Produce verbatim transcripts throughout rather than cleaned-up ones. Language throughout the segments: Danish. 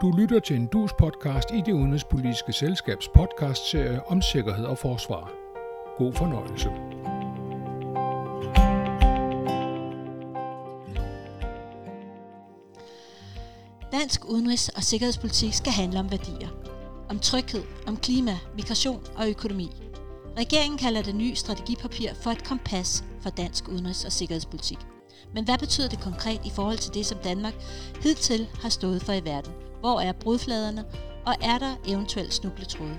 Du lytter til en D U S-podcast i Det Udenrigspolitiske Selskabs podcastserie om sikkerhed og forsvar. God fornøjelse. Dansk udenrigs- og sikkerhedspolitik skal handle om værdier. Om tryghed, om klima, migration og økonomi. Regeringen kalder det nye strategipapir for et kompas for dansk udenrigs- og sikkerhedspolitik. Men hvad betyder det konkret i forhold til det, som Danmark hidtil har stået for i verden? Hvor er brudfladerne, og er der eventuelt snubletråde?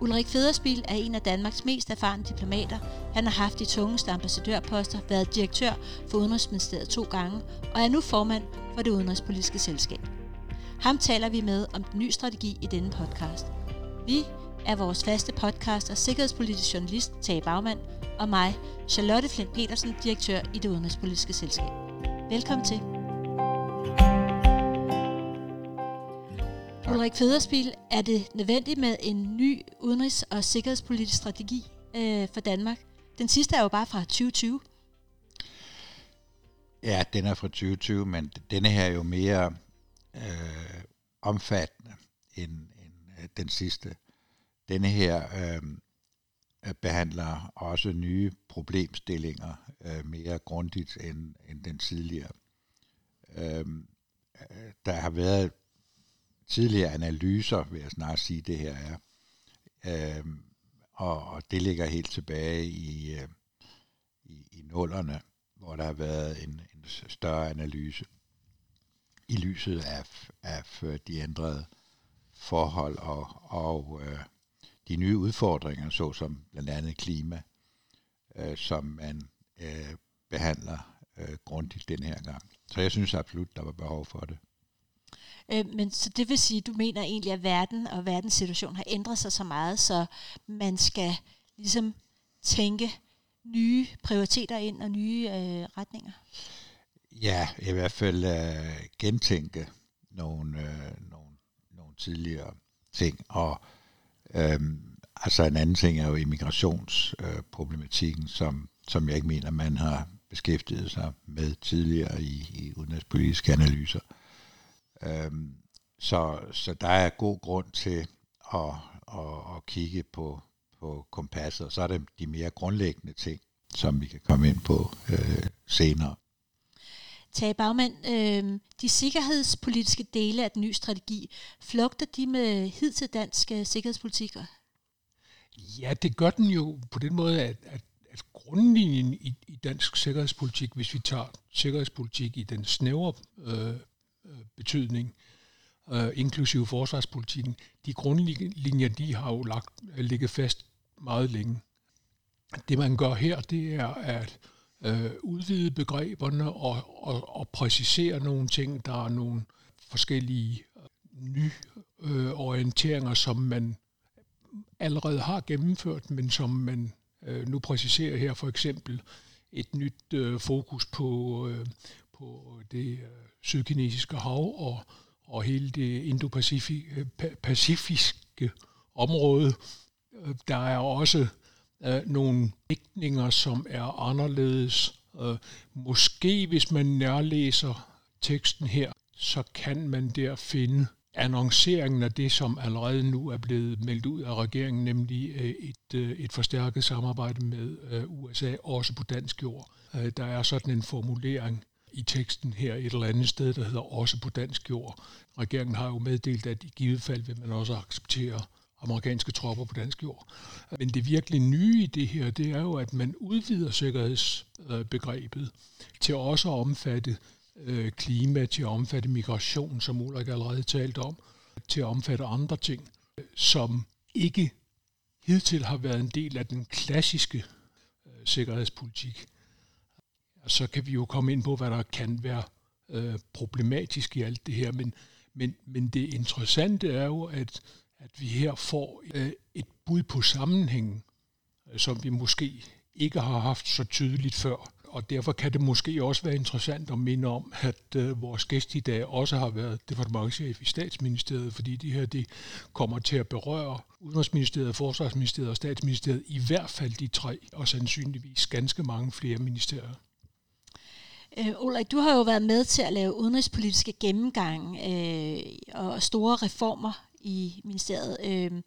Ulrik Federspiel er en af Danmarks mest erfarne diplomater. Han har haft de tungeste ambassadørposter, været direktør for Udenrigsministeriet to gange, og er nu formand for Det Udenrigspolitiske Selskab. Ham taler vi med om den nye strategi i denne podcast. Vi er vores faste podcast og sikkerhedspolitisk journalist Tage Bagmand, og mig, Charlotte Flindt-Petersen, direktør i Det Udenrigspolitiske Selskab. Velkommen til. Ulrik Federspiel, er det nødvendigt med en ny udenrigs- og sikkerhedspolitisk strategi øh, for Danmark? Den sidste er jo bare fra tyve tyve. Ja, den er fra tyve tyve, men denne her er jo mere øh, omfattende end, end den sidste. Denne her øh, behandler også nye problemstillinger øh, mere grundigt end, end den tidligere. Øh, der har været tidligere analyser, vil jeg snart sige, det her er. Øh, og, og det ligger helt tilbage i, øh, i, i nullerne, hvor der har været en, en større analyse i lyset af, af de ændrede forhold og, og øh, de nye udfordringer, såsom blandt andet klima, øh, som man øh, behandler øh, grundigt den her gang. Så jeg synes absolut, der var behov for det. Øh, men så det vil sige, at du mener egentlig, at verden og verdens situation har ændret sig så meget, så man skal ligesom tænke nye prioriteter ind og nye øh, retninger? Ja, i hvert fald øh, gentænke nogle, øh, nogle, nogle tidligere ting, og Øhm, altså en anden ting er jo immigrationsproblematikken, øh, som, som jeg ikke mener, man har beskæftiget sig med tidligere i, i udenrigspolitiske analyser. Øhm, så, så der er god grund til at, at, at kigge på, på kompasset, og så er det de mere grundlæggende ting, som vi kan komme ind på øh, senere. Tage Bagmand, øh, de sikkerhedspolitiske dele af den nye strategi, flugter de med hidtil dansk sikkerhedspolitik? Ja, det gør den jo på den måde, at, at, at grundlinjen i, i dansk sikkerhedspolitik, hvis vi tager sikkerhedspolitik i den snævre øh, betydning, øh, inklusive forsvarspolitikken, de grundlinjer, de har jo lagt, ligget fast meget længe. Det man gør her, det er at Øh, udvide begreberne og, og, og præcisere nogle ting. Der er nogle forskellige nye øh, orienteringer, som man allerede har gennemført, men som man øh, nu præciserer her. For eksempel et nyt øh, fokus på, øh, på det øh, sydkinesiske hav og, og hele det indo-pacifiske område. Der er også nogle digtninger, som er anderledes. Måske hvis man nærlæser teksten her, så kan man der finde annonceringen af det, som allerede nu er blevet meldt ud af regeringen, nemlig et, et forstærket samarbejde med U S A, også på dansk jord. Der er sådan en formulering i teksten her et eller andet sted, der hedder også på dansk jord. Regeringen har jo meddelt, at i givet fald vil man også acceptere amerikanske tropper på dansk jord. Men det virkelig nye i det her, det er jo, at man udvider sikkerhedsbegrebet til også at omfatte øh, klima, til at omfatte migration, som Ulrik allerede talte om, til at omfatte andre ting, som ikke hidtil har været en del af den klassiske øh, sikkerhedspolitik. Og så kan vi jo komme ind på, hvad der kan være øh, problematisk i alt det her, men, men, men det interessante er jo, at at vi her får øh, et bud på sammenhængen, øh, som vi måske ikke har haft så tydeligt før. Og derfor kan det måske også være interessant at minde om, at øh, vores gæst i dag også har været departementschef i Statsministeriet, fordi det her det kommer til at berøre Udenrigsministeriet, Forsvarsministeriet og Statsministeriet, i hvert fald de tre, og sandsynligvis ganske mange flere ministerier. Uh, Ulrik, du har jo været med til at lave udenrigspolitiske gennemgange uh, og store reformer i ministeriet. Uh,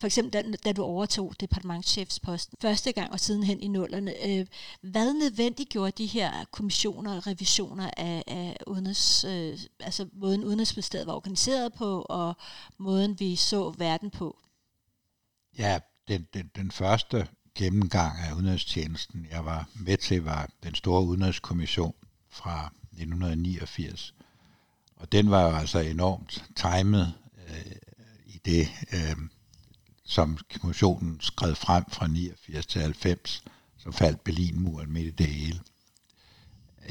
for eksempel da, da du overtog departementschefsposten første gang og sidenhen i nullerne. Uh, hvad nødvendigt gjorde de her kommissioner og revisioner af, af udenrigs, uh, altså måden udenrigsministeriet var organiseret på og måden vi så verden på? Ja, den, den, den første gennemgang af udenrigstjenesten, jeg var med til, var den store udenrigskommission fra nitten niogfirs. Og den var jo altså enormt timet øh, i det, øh, som kommissionen skred frem fra niogfirs til halvfems, så faldt Berlinmuren midt i det hele.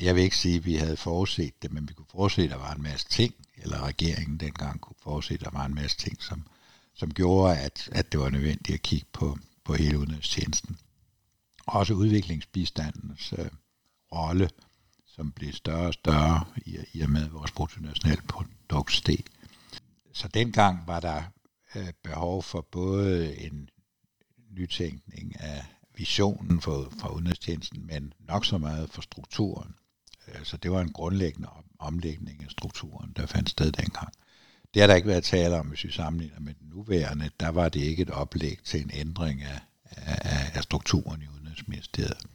Jeg vil ikke sige, at vi havde forudset det, men vi kunne forudse, at der var en masse ting, eller regeringen dengang kunne forudse, at der var en masse ting, som, som gjorde, at, at det var nødvendigt at kigge på på hele udenrigstjenesten. Også udviklingsbistandens øh, rolle, som blev større og større i, i og med, at vores bruttonationale produkt steg. Så dengang var der øh, behov for både en nytænkning af visionen for, for udenrigstjenesten, men nok så meget for strukturen. Så det var en grundlæggende omlægning af strukturen, der fandt sted dengang. Det har der ikke været tale om, hvis vi sammenligner med den nuværende. Der var det ikke et oplæg til en ændring af, af, af strukturen i Udenrigsministeriet,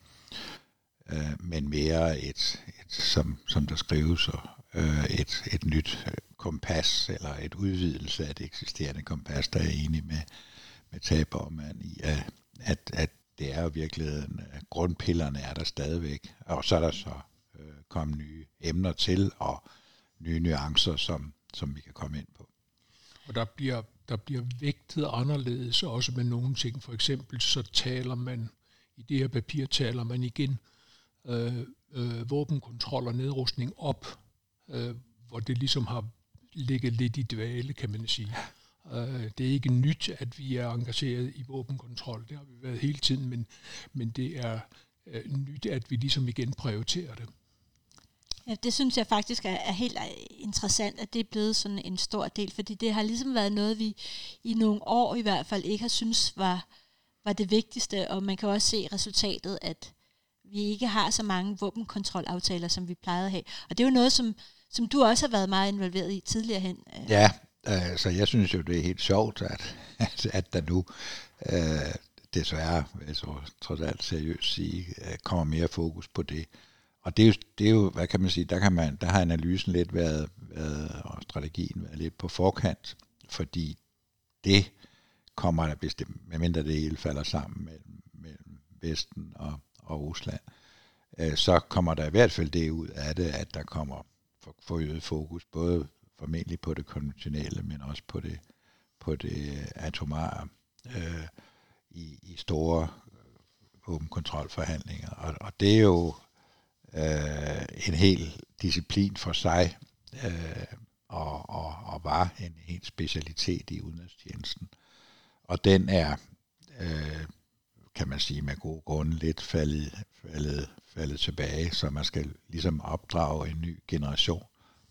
øh, men mere et, et som, som der skrives, øh, et, et nyt kompas, eller et udvidelse af det eksisterende kompas, der er enig med, med Tage Bagmand i, at, at det er jo virkeligheden, at grundpillerne er der stadigvæk, og så er der så øh, kommet nye emner til, og nye nuancer, som som vi kan komme ind på. Og der bliver, der bliver vægtet anderledes også med nogle ting. For eksempel så taler man, i det her papir taler man igen øh, øh, våbenkontrol og nedrustning op, øh, hvor det ligesom har ligget lidt i dvale, kan man sige. Øh, det er ikke nyt, at vi er engageret i våbenkontrol. Det har vi været hele tiden, men, men det er øh, nyt, at vi ligesom igen prioriterer det. Ja, det synes jeg faktisk er, er helt interessant, at det er blevet sådan en stor del, fordi det har ligesom været noget, vi i nogle år i hvert fald ikke har syntes var, var det vigtigste, og man kan også se resultatet, at vi ikke har så mange våbenkontrolaftaler, som vi plejede at have. Og det er jo noget, som, som du også har været meget involveret i tidligere hen. Ja, øh, så jeg synes jo, det er helt sjovt, at, at, at der nu øh, desværre, så trods alt seriøst sige, kommer mere fokus på det. Og det er, jo, det er jo, hvad kan man sige, der, kan man, der har analysen lidt været, været, og strategien været lidt på forkant, fordi det kommer der bestemt, medmindre det hele falder sammen mellem, mellem Vesten og, og Rusland, øh, så kommer der i hvert fald det ud af det, at der kommer forøget fokus, både formentlig på det konventionelle, men også på det, på det atomare øh, i, i store øh, åben kontrolforhandlinger. Og, og det er jo Uh, en hel disciplin for sig, uh, og, og, og var en helt specialitet i udenrigstjenesten. Og den er, uh, kan man sige, med god grund lidt faldet, faldet, faldet tilbage, så man skal ligesom opdrage en ny generation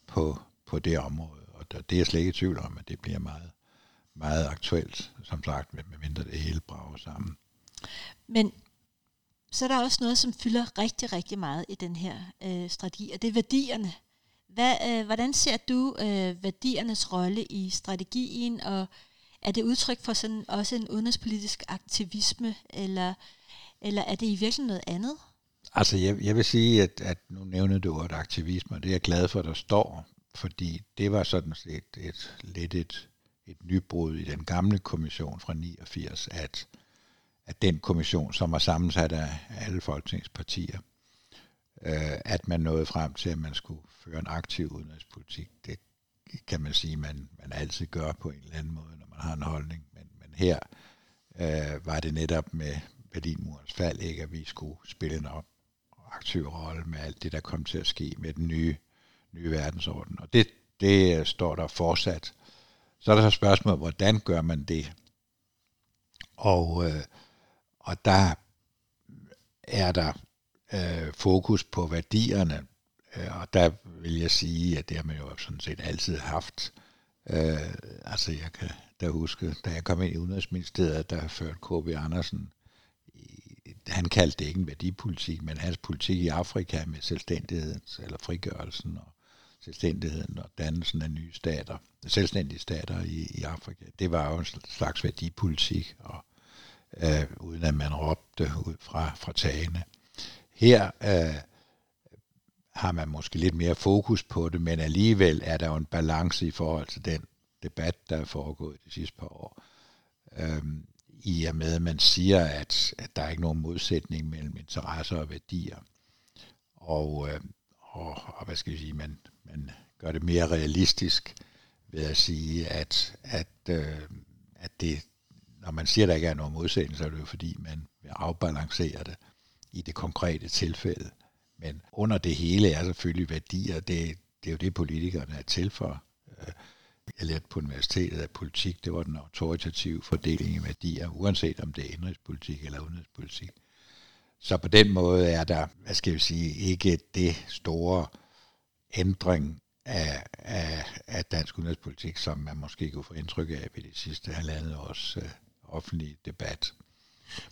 på, på det område. Og der, det er jeg slet ikke i tvivl om, at det bliver meget, meget aktuelt, som sagt, medmindre det hele brager sammen. Men så er der også noget, som fylder rigtig, rigtig meget i den her øh, strategi, og det er værdierne. Hvad, øh, hvordan ser du øh, værdiernes rolle i strategien, og er det udtryk for sådan også en udenrigspolitisk aktivisme, eller, eller er det i virkeligheden noget andet? Altså, jeg, jeg vil sige, at, at nu nævner du ordet aktivisme, og det er jeg glad for, at der står, fordi det var sådan set et, et, lidt et, et nybrud i den gamle kommission fra niogfirs, at at den kommission, som var sammensat af alle folketingspartier, øh, at man nåede frem til, at man skulle føre en aktiv udenrigspolitik. Det kan man sige, man, man altid gør på en eller anden måde, når man har en holdning. Men, men her øh, var det netop med Berlinmurens fald, ikke, at vi skulle spille en op, aktiv rolle med alt det, der kom til at ske med den nye, nye verdensorden. Og det, det står der fortsat. Så er der så spørgsmålet, hvordan gør man det? Og øh, Og der er der øh, fokus på værdierne, og der vil jeg sige, at det har man jo sådan set altid haft. Øh, altså jeg kan da huske, da jeg kom ind i Udenrigsministeriet, der førte K B Andersen i han kaldte det ikke en værdipolitik, men hans politik i Afrika med selvstændigheden, eller frigørelsen og selvstændigheden og dannelsen af nye stater, selvstændige stater i, i Afrika, det var jo en slags værdipolitik, og, øh, uden at man råbte ud fra, fra tagene. Her øh, har man måske lidt mere fokus på det, men alligevel er der jo en balance i forhold til den debat, der er foregået de sidste par år. Øh, I og med, at man siger, at, at der er ikke nogen modsætning mellem interesser og værdier. Og, øh, og, og hvad skal jeg sige, man, man gør det mere realistisk ved at sige, at, at, øh, at det, når man siger, at der ikke er nogen modsætning, så er det jo fordi, man vil afbalancere det i det konkrete tilfælde. Men under det hele er selvfølgelig værdier, det, det er jo det, politikerne er til for. Jeg lærte på universitetet, at politik, det var den autoritative fordeling af værdier, uanset om det er indrigspolitik eller udenrigspolitik. Så på den måde er der, hvad skal jeg sige, ikke det store ændring af, af, af dansk udenrigspolitik, som man måske kunne få indtryk af ved det sidste halvandet års øh, offentlige debat.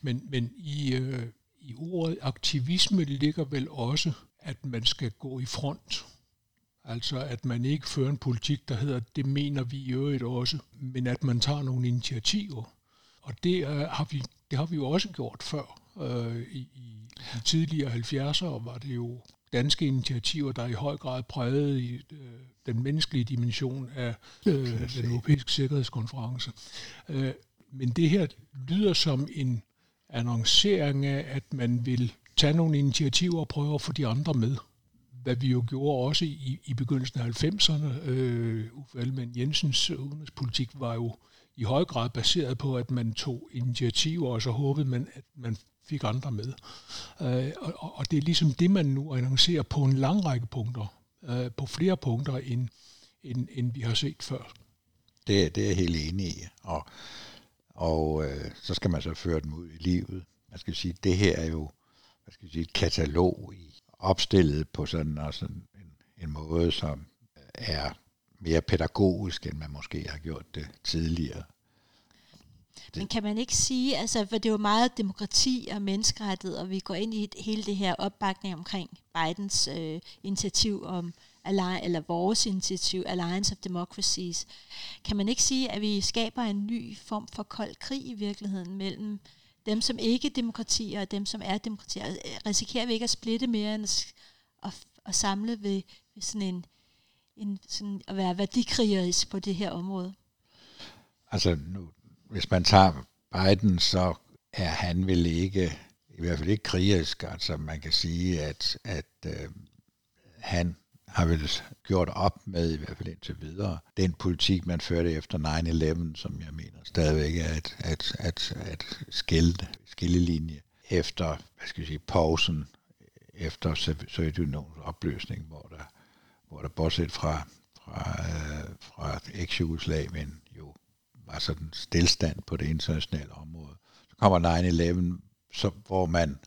Men, men i, øh, i ordet aktivisme ligger vel også, at man skal gå i front. Altså, at man ikke fører en politik, der hedder, det mener vi i øvrigt også, men at man tager nogle initiativer. Og det, øh, har, vi, det har vi jo også gjort før. Øh, i, I de tidligere halvfjerdserne var det jo danske initiativer, der i høj grad prægede i, øh, den menneskelige dimension af øh, den europæiske sikkerhedskonference. Øh, men det her lyder som en annoncering af, at man vil tage nogle initiativer og prøve at få de andre med. Hvad vi jo gjorde også i, i begyndelsen af halvfemserne. Øh, Uffe Ellemann-Jensens udenrigspolitik var jo i høj grad baseret på, at man tog initiativer, og så håbede man, at man fik andre med. Øh, og, og det er ligesom det, man nu annoncerer på en lang række punkter, øh, på flere punkter, end, end, end vi har set før. Det, det er jeg helt enig i, og, og øh, så skal man så føre dem ud i livet. Man skal sige, det her er jo man skal sige, et katalog i opstillet på sådan, og sådan en, en måde, som er mere pædagogisk, end man måske har gjort det tidligere. Det. Men kan man ikke sige, altså, for det er jo meget demokrati og menneskerettighed, og vi går ind i hele det her opbakning omkring Bidens øh, initiativ om, eller vores initiativ, Alliance of Democracies. Kan man ikke sige, at vi skaber en ny form for kold krig i virkeligheden mellem dem, som ikke er demokratier, og dem, som er demokratier? Risikerer vi ikke at splitte mere end at, at samle ved, ved sådan en, en sådan at være værdikrigerisk på det her område? Altså, nu, hvis man tager Biden, så er han vel ikke, i hvert fald ikke krigerisk. Altså, man kan sige, at, at øh, han har vel gjort op med, i hvert fald indtil videre, den politik, man førte efter nine eleven, som jeg mener stadigvæk er at, at, at, at skille, skillelinje efter, hvad skal jeg sige, pausen, efter Sovjetunionens opløsning, hvor der, hvor der bortset fra, fra, øh, fra eks-Jugoslavien jo var sådan stilstand på det internationale område. Så kommer nine eleven, så, hvor man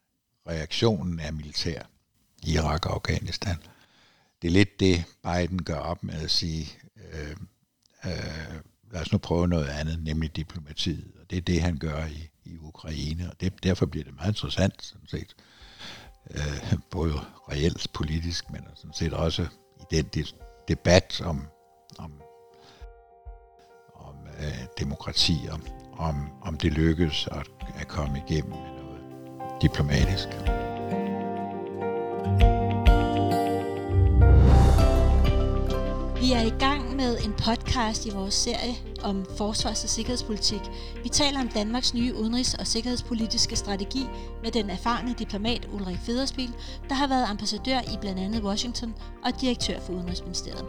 reaktionen er militær i Irak og Afghanistan. Det er lidt det, Biden gør op med at sige, øh, øh, lad os nu prøve noget andet, nemlig diplomatiet. Og det er det, han gør i, i Ukraine, og det, derfor bliver det meget interessant, sådan set. Øh, både reelt politisk, men sådan set også i den de, debat om, om, om øh, demokrati, om, om, om det lykkes at, at komme igennem med noget diplomatisk. Vi er i gang med en podcast i vores serie om forsvars- og sikkerhedspolitik. Vi taler om Danmarks nye udenrigs- og sikkerhedspolitiske strategi med den erfarne diplomat Ulrik Federspiel, der har været ambassadør i blandt andet Washington og direktør for Udenrigsministeriet.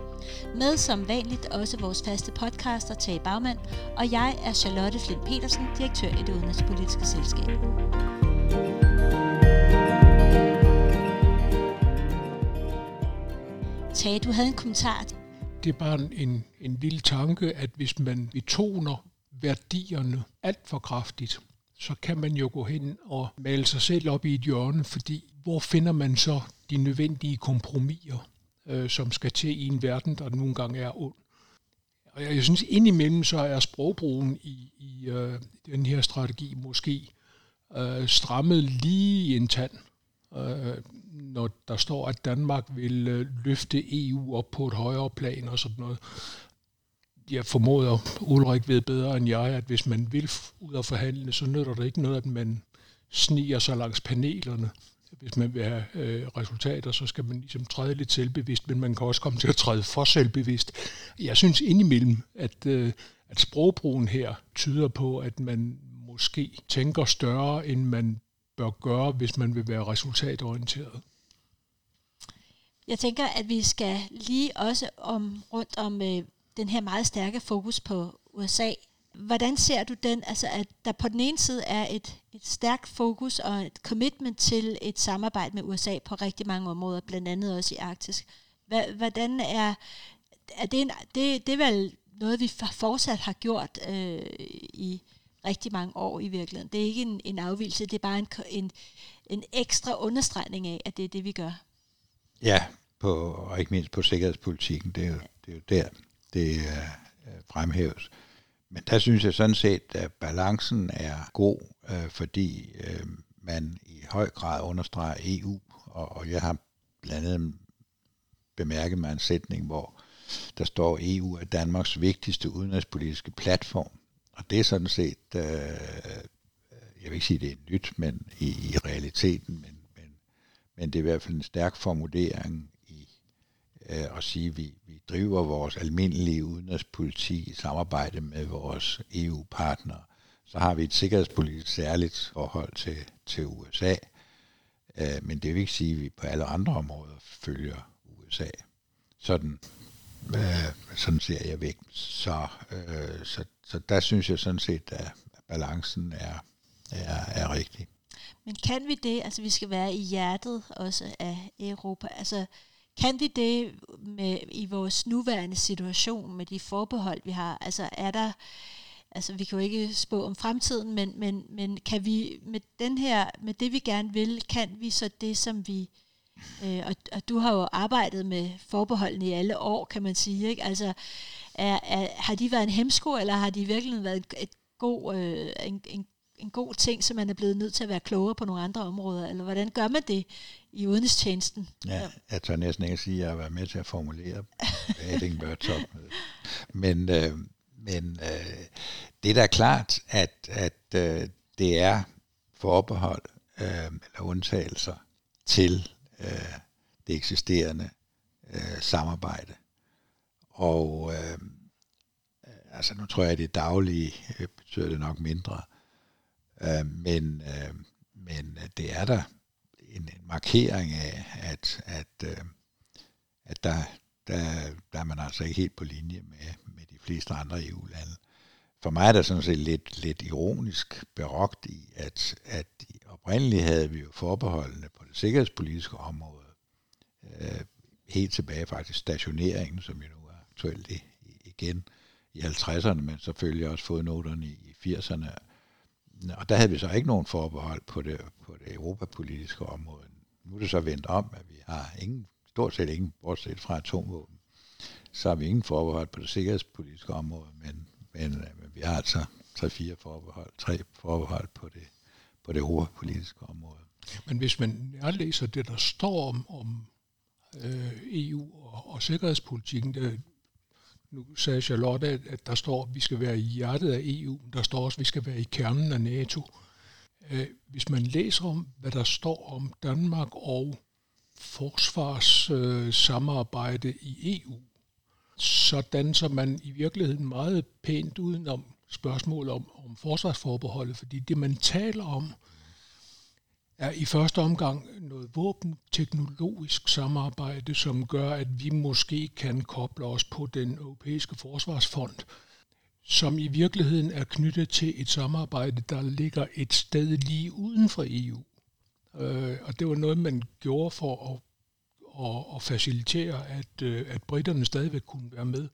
Med som vanligt også vores faste podcaster Tage Bagmand, og jeg er Charlotte Flindt-Petersen, direktør i Det Udenrigspolitiske Selskab. Tage, du havde en kommentar. Det er bare en, en lille tanke, at hvis man betoner værdierne alt for kraftigt, så kan man jo gå hen og male sig selv op i et hjørne, fordi hvor finder man så de nødvendige kompromiser, øh, som skal til i en verden, der nogle gange er ond. Og jeg, jeg synes indimellem, så er sprogbrugen i, i øh, den her strategi måske øh, strammet lige en tand, øh, når der står, at Danmark vil øh, løfte E U op på et højere plan og sådan noget. Jeg formoder, Ulrik ved bedre end jeg, at hvis man vil ud og forhandle, så nytter det ikke noget, at man sniger sig langs panelerne. Hvis man vil have øh, resultater, så skal man ligesom træde lidt selvbevidst, men man kan også komme til at træde for selvbevidst. Jeg synes indimellem, at, øh, at sprogbrugen her tyder på, at man måske tænker større, end man bør gøre, hvis man vil være resultatorienteret. Jeg tænker, at vi skal lige også om, rundt om øh, den her meget stærke fokus på U S A. Hvordan ser du den, altså at der på den ene side er et, et stærkt fokus og et commitment til et samarbejde med U S A på rigtig mange områder, blandt andet også i Arktis. Hvordan er, er det, en, det, det er vel noget, vi fortsat har gjort øh, i rigtig mange år i virkeligheden. Det er ikke en, en afvigelse, det er bare en, en, en ekstra understregning af, at det er det, vi gør. Ja, på, og ikke mindst på sikkerhedspolitikken, det er jo, det er jo der, det er fremhæves. Men der synes jeg sådan set, at balancen er god, øh, fordi øh, man i høj grad understreger E U, og, og jeg har blandt andet bemærket mig en sætning, hvor der står, E U er Danmarks vigtigste udenrigspolitiske platform, og det er sådan set, øh, jeg vil ikke sige, det er nyt, men i, i realiteten, men, men, men det er i hvert fald en stærk formulering, og sige, at vi, vi driver vores almindelige udenrigspolitik i samarbejde med vores E U-partnere. Så har vi et sikkerhedspolitisk særligt forhold til, til U S A, men det vil ikke sige, at vi på alle andre områder følger U S A. Sådan, øh, sådan ser jeg væk. Så, øh, så, så der synes jeg sådan set, at balancen er, er, er rigtig. Men kan vi det? Altså vi skal være i hjertet også af Europa. Altså kan vi det med, i vores nuværende situation med de forbehold, vi har? Altså er der, altså vi kan jo ikke spå om fremtiden, men, men, men kan vi med den her, med det vi gerne vil, kan vi så det, som vi, øh, og, og du har jo arbejdet med forbeholdene i alle år, kan man sige, ikke? Altså er, er, har de været en hemsko, eller har de virkelig været et, et god, øh, en, en, en god ting, så man er blevet nødt til at være klogere på nogle andre områder, eller hvordan gør man det i udenrigstjenesten? Ja, jeg tør næsten ikke at sige, at jeg har været med til at formulere Edinburgh-topmødet. Men, øh, men øh, det er da klart, at, at øh, det er forbehold øh, eller undtagelser til øh, det eksisterende øh, samarbejde. Og øh, altså nu tror jeg, at det daglige øh, betyder det nok mindre. Øh, men, øh, men det er der en markering af, at, at, at der, der, der er man altså ikke helt på linje med, med de fleste andre E U-lande. For mig er der sådan set lidt, lidt ironisk berokt i, at, at oprindeligt havde vi jo forbeholdene på det sikkerhedspolitiske område, øh, helt tilbage faktisk stationeringen, som jo nu er aktuelt i, igen i halvtredserne, men selvfølgelig også fodnoterne i firserne. Og der havde vi så ikke nogen forbehold på det, på det europapolitiske område. Nu er det så vendt om, at vi har ingen, stort set ingen, bortset fra atomvåben, så har vi ingen forbehold på det sikkerhedspolitiske område, men, men, men vi har altså tre-fire forbehold, tre forbehold på det, på det europapolitiske område. Men hvis man læser det, der står om, om øh, E U og, og sikkerhedspolitikken, det, nu sagde Charlotte, at der står, at vi skal være i hjertet af E U. Der står også, at vi skal være i kernen af NATO. Hvis man læser om, hvad der står om Danmark og forsvarssamarbejde øh, i E U, så danser man i virkeligheden meget pænt udenom spørgsmålet om, om forsvarsforbeholdet, fordi det, man taler om, er i første omgang noget våbenteknologisk samarbejde, som gør, at vi måske kan koble os på den europæiske forsvarsfond, som i virkeligheden er knyttet til et samarbejde, der ligger et sted lige uden for E U. Øh, og det var noget, man gjorde for at, at, at facilitere, at, at briterne stadigvæk kunne være med.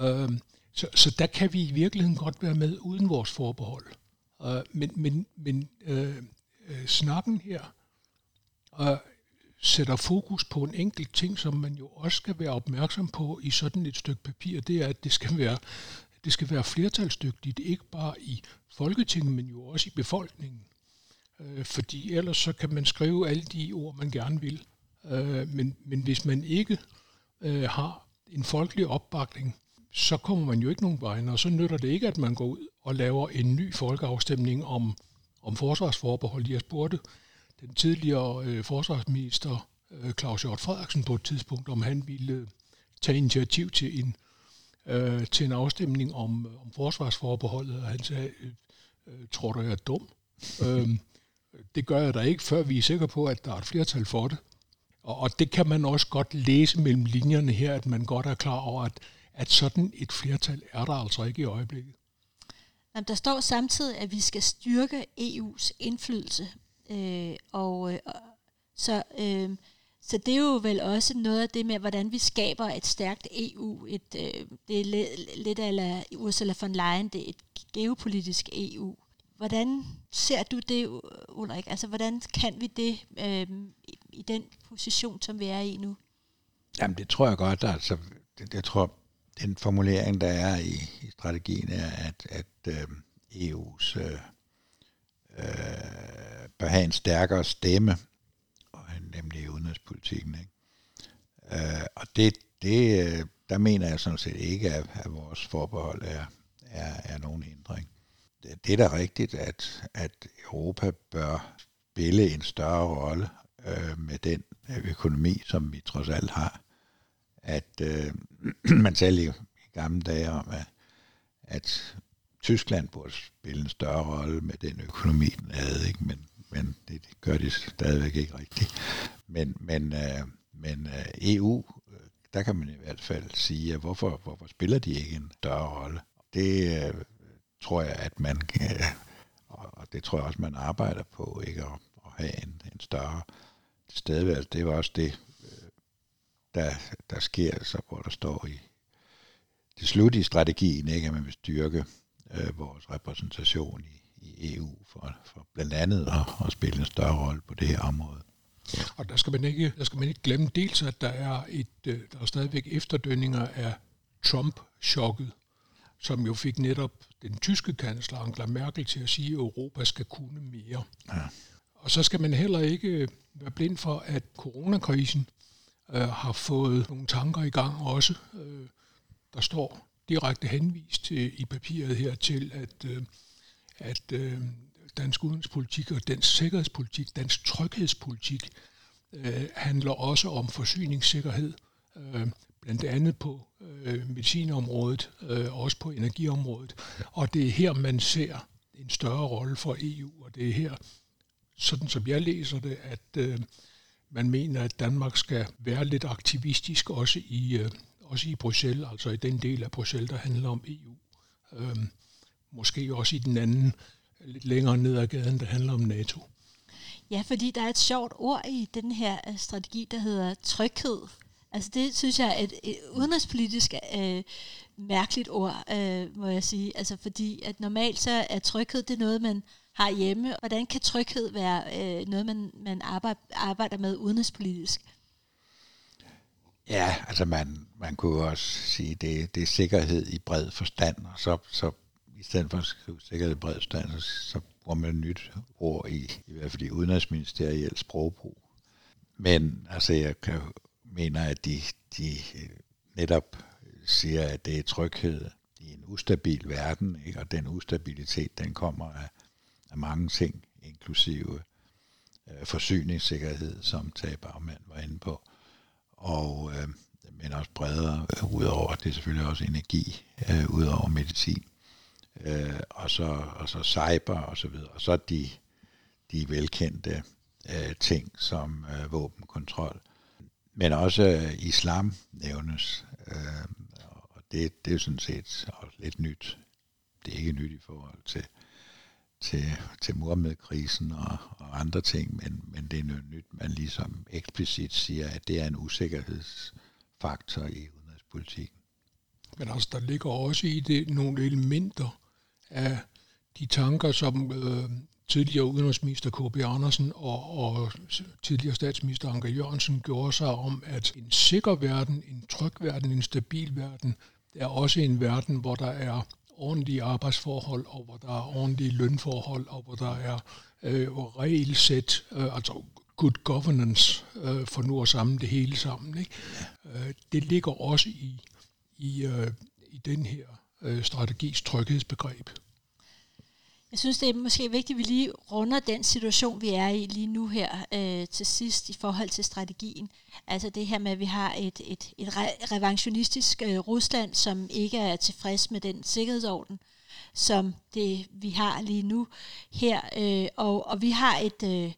Øh, så, så der kan vi i virkeligheden godt være med uden vores forbehold. Øh, men... men, men øh, snakken her og sætter fokus på en enkelt ting, som man jo også skal være opmærksom på i sådan et stykke papir, det er, at det skal være, det skal være flertalsdygtigt, ikke bare i Folketinget, men jo også i befolkningen. øh, fordi ellers så kan man skrive alle de ord, man gerne vil. Øh, men, men hvis man ikke øh, har en folkelig opbakning, så kommer man jo ikke nogen vegne, og så nytter det ikke, at man går ud og laver en ny folkeafstemning om, om forsvarsforbehold. Jeg spurgte den tidligere øh, forsvarsminister øh, Claus Hjort Frederiksen på et tidspunkt, om han ville tage initiativ til en, øh, til en afstemning om, om forsvarsforbeholdet, og han sagde, øh, tror du, jeg er dum? øh, det gør jeg da ikke, før vi er sikre på, at der er et flertal for det. Og, og det kan man også godt læse mellem linjerne her, at man godt er klar over, at at sådan et flertal er der altså ikke i øjeblikket. Jamen, der står samtidig, at vi skal styrke E U's indflydelse. Øh, og, øh, så, øh, så det er jo vel også noget af det med, hvordan vi skaber et stærkt E U. Et, øh, det er le- lidt ala Ursula von Leyen, det er et geopolitisk E U. Hvordan ser du det, Ulrik? Altså, hvordan kan vi det øh, i, i den position, som vi er i nu? Jamen, det tror jeg godt. Altså, det, jeg tror... Den formulering, der er i, i strategien, er, at, at øh, E U's øh, øh, bør have en stærkere stemme, og nemlig i udenrigspolitikken. Ikke? Øh, og det, det, der mener jeg sådan set ikke, at, at vores forbehold er, er, er nogen hindring. Det, det er da rigtigt, at, at Europa bør spille en større rolle øh, med den økonomi, som vi trods alt har. At øh, man talte i gamle dage om, at, at Tyskland burde spille en større rolle med den økonomi, den havde, ikke? Men, men det, det gør de stadigvæk ikke rigtigt. Men, men, øh, men øh, E U, der kan man i hvert fald sige, at hvorfor, hvorfor spiller de ikke en større rolle? Det øh, tror jeg, at man kan, og det tror jeg også, man arbejder på, ikke at, at have en, en større tilstedeværelse. Det var også det, Der, der sker, så hvor der står i det slut i strategien, ikke, at man vil styrke øh, vores repræsentation i, i E U for, for blandt andet at, at spille en større rolle på det her område. Og der skal man ikke, der skal man ikke glemme dels, at der er, et, øh, der er stadigvæk efterdønninger af Trump-chokket, som jo fik netop den tyske kansler Angela Merkel til at sige, at Europa skal kunne mere. Ja. Og så skal man heller ikke være blind for, at coronakrisen har fået nogle tanker i gang også. Der står direkte henvist i papiret her til, at, at dansk udenrigspolitik og dansk sikkerhedspolitik, dansk tryghedspolitik, handler også om forsyningssikkerhed, blandt andet på medicinområdet, også på energiområdet. Og det er her, man ser en større rolle for E U, og det er her, sådan som jeg læser det, at man mener, at Danmark skal være lidt aktivistisk også i, øh, også i Bruxelles, altså i den del af Bruxelles, der handler om E U. Øhm, måske også i den anden, lidt længere ned ad gaden, der handler om NATO. Ja, fordi der er et sjovt ord i den her strategi, der hedder tryghed. Altså det synes jeg er et, et udenrigspolitisk øh, mærkeligt ord, øh, må jeg sige. Altså fordi at normalt så er tryghed, det er noget, man har hjemme. Hvordan kan tryghed være øh, noget, man, man arbejder, arbejder med udenrigspolitisk? Ja, altså man, man kunne også sige, at det, det er sikkerhed i bred forstand, og så, så i stedet for at skrive sikkerhed i bred forstand, så, så bruger man et nyt ord i, i hvert fald i udenrigsministeriel sprogbrug. Men altså, jeg kan, mener, at de, de netop siger, at det er tryghed i en ustabil verden, ikke? Og den ustabilitet, den kommer af af mange ting, inklusive øh, forsyningssikkerhed, som Tage Bagmand var inde på, og, øh, men også bredere øh, udover, det er selvfølgelig også energi, øh, udover medicin, øh, og, så, og så cyber og så videre, og så de, de velkendte øh, ting som øh, våbenkontrol, men også øh, islam nævnes, øh, og det, det er sådan set også lidt nyt. Det er ikke nyt i forhold til til, til Muhammed-krisen og, og andre ting, men, men det er noget nyt, man ligesom eksplicit siger, at det er en usikkerhedsfaktor i udenrigspolitikken. Men altså, der ligger også i det nogle elementer af de tanker, som øh, tidligere udenrigsminister K B. Andersen og, og tidligere statsminister Anke Jørgensen gjorde sig om, at en sikker verden, en tryg verden, en stabil verden, er også en verden, hvor der er ordentlige arbejdsforhold, og hvor der er ordentlige lønforhold, og hvor der er øh, regelsæt, øh, altså good governance, øh, for nu at samle det hele sammen. Ikke? Øh, det ligger også i, i, øh, i den her øh, strategis tryghedsbegreb. Jeg synes, det er måske vigtigt, at vi lige runder den situation, vi er i lige nu her øh, til sidst i forhold til strategien. Altså det her med, at vi har et, et, et revanchistisk øh, Rusland, som ikke er tilfreds med den sikkerhedsorden, som det vi har lige nu her. Øh, og, og vi har et... Øh,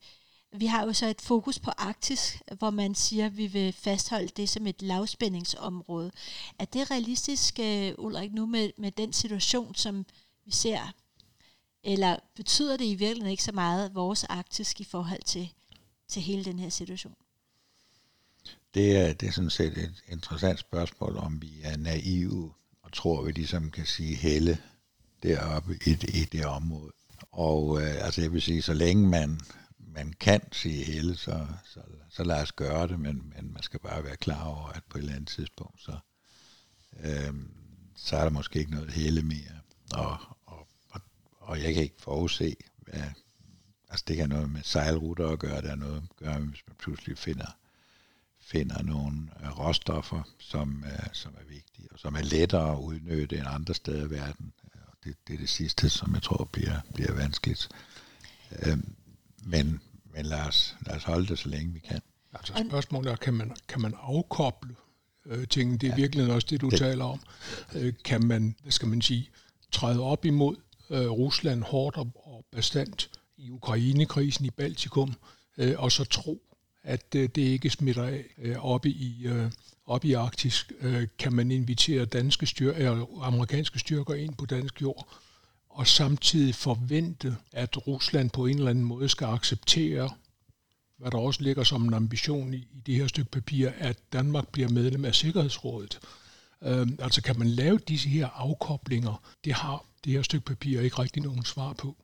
Vi har jo så et fokus på Arktis, hvor man siger, at vi vil fastholde det som et lavspændingsområde. Er det realistisk, Ulrik, nu med, med den situation, som vi ser? Eller betyder det i virkeligheden ikke så meget vores Arktis i forhold til, til hele den her situation? Det er, det er sådan set et interessant spørgsmål, om vi er naive og tror, vi ligesom kan sige helle deroppe i, i det område. Og øh, altså jeg vil sige, så længe man... man kan sige hele, så, så, så lad os gøre det, men, men man skal bare være klar over, at på et eller andet tidspunkt, så, øhm, så er der måske ikke noget hele mere. Og, og, og, og jeg kan ikke forudse, hvad, altså det kan noget med sejlruter at gøre, der er noget at gøre, hvis man pludselig finder, finder nogle råstoffer, som, øh, som er vigtige, og som er lettere at udnytte end andre steder i verden. Og det, det er det sidste, som jeg tror bliver, bliver vanskeligt. Øhm, Men, men lad, os, lad os holde det, så længe vi kan. Altså spørgsmålet er, kan man, kan man afkoble øh, tingene? Det er ja, virkelig også det, du det. taler om. Øh, kan man, hvad skal man sige, træde op imod øh, Rusland hårdt og, og bestandt i Ukrainekrisen i Baltikum, øh, og så tro, at øh, det ikke smitter af øh, oppe i, øh, op i Arktis? Øh, kan man invitere danske styr- øh, amerikanske styrker ind på dansk jord, og samtidig forvente, at Rusland på en eller anden måde skal acceptere, hvad der også ligger som en ambition i, i det her stykke papir, at Danmark bliver medlem af Sikkerhedsrådet. Øhm, altså kan man lave disse her afkoblinger? Det har det her stykke papir ikke rigtig nogen svar på.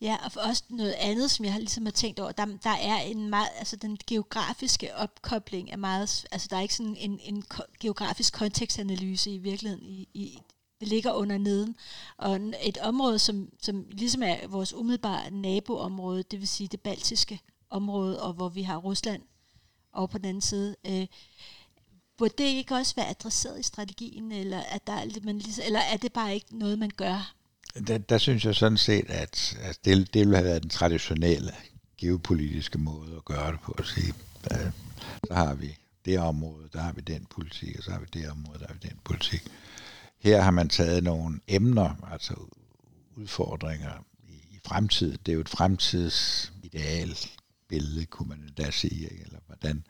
Ja, og for også noget andet, som jeg har ligesom har tænkt over, der, der er en meget, altså den geografiske opkobling er meget, altså der er ikke sådan en, en geografisk kontekstanalyse i virkeligheden i, i det ligger under neden, og et område, som, som ligesom er vores umiddelbare naboområde, det vil sige det baltiske område, og hvor vi har Rusland over på den anden side. Øh, burde det ikke også være adresseret i strategien, eller er, der, man ligesom, eller er det bare ikke noget, man gør? Der, der synes jeg sådan set, at, at det, det ville have været den traditionelle geopolitiske måde at gøre det på, at sige, at så har vi det område, der har vi den politik, og så har vi det område, der har vi den politik. Her har man taget nogle emner, altså udfordringer i fremtiden. Det er jo et fremtidsidealbillede, kunne man da sige, eller hvordan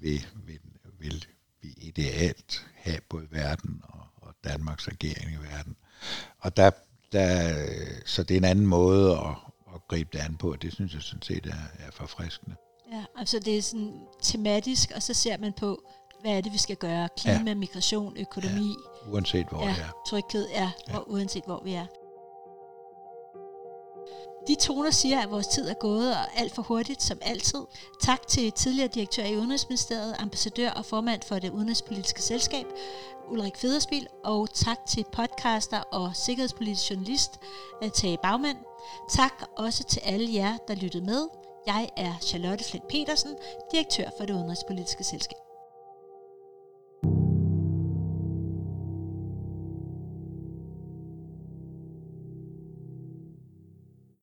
vil, vil, vil vi idealt have både verden og, og Danmarks regering i verden. Og der, der, så det er en anden måde at, at gribe det an på, og det synes jeg sådan set er, er forfriskende. Ja, altså det er sådan tematisk, og så ser man på, hvad er det, vi skal gøre? Klima, ja. Migration, økonomi. Ja. Uanset hvor ja. vi er. Tryghed, ja. ja. Og uanset hvor vi er. De toner siger, at vores tid er gået, og alt for hurtigt som altid. Tak til tidligere direktør i Udenrigsministeriet, ambassadør og formand for det Udenrigspolitiske Selskab, Ulrik Federspiel, og tak til podcaster og sikkerhedspolitisk journalist, Tage Bagmand. Tak også til alle jer, der lyttede med. Jeg er Charlotte Flindt-Petersen, direktør for det Udenrigspolitiske Selskab.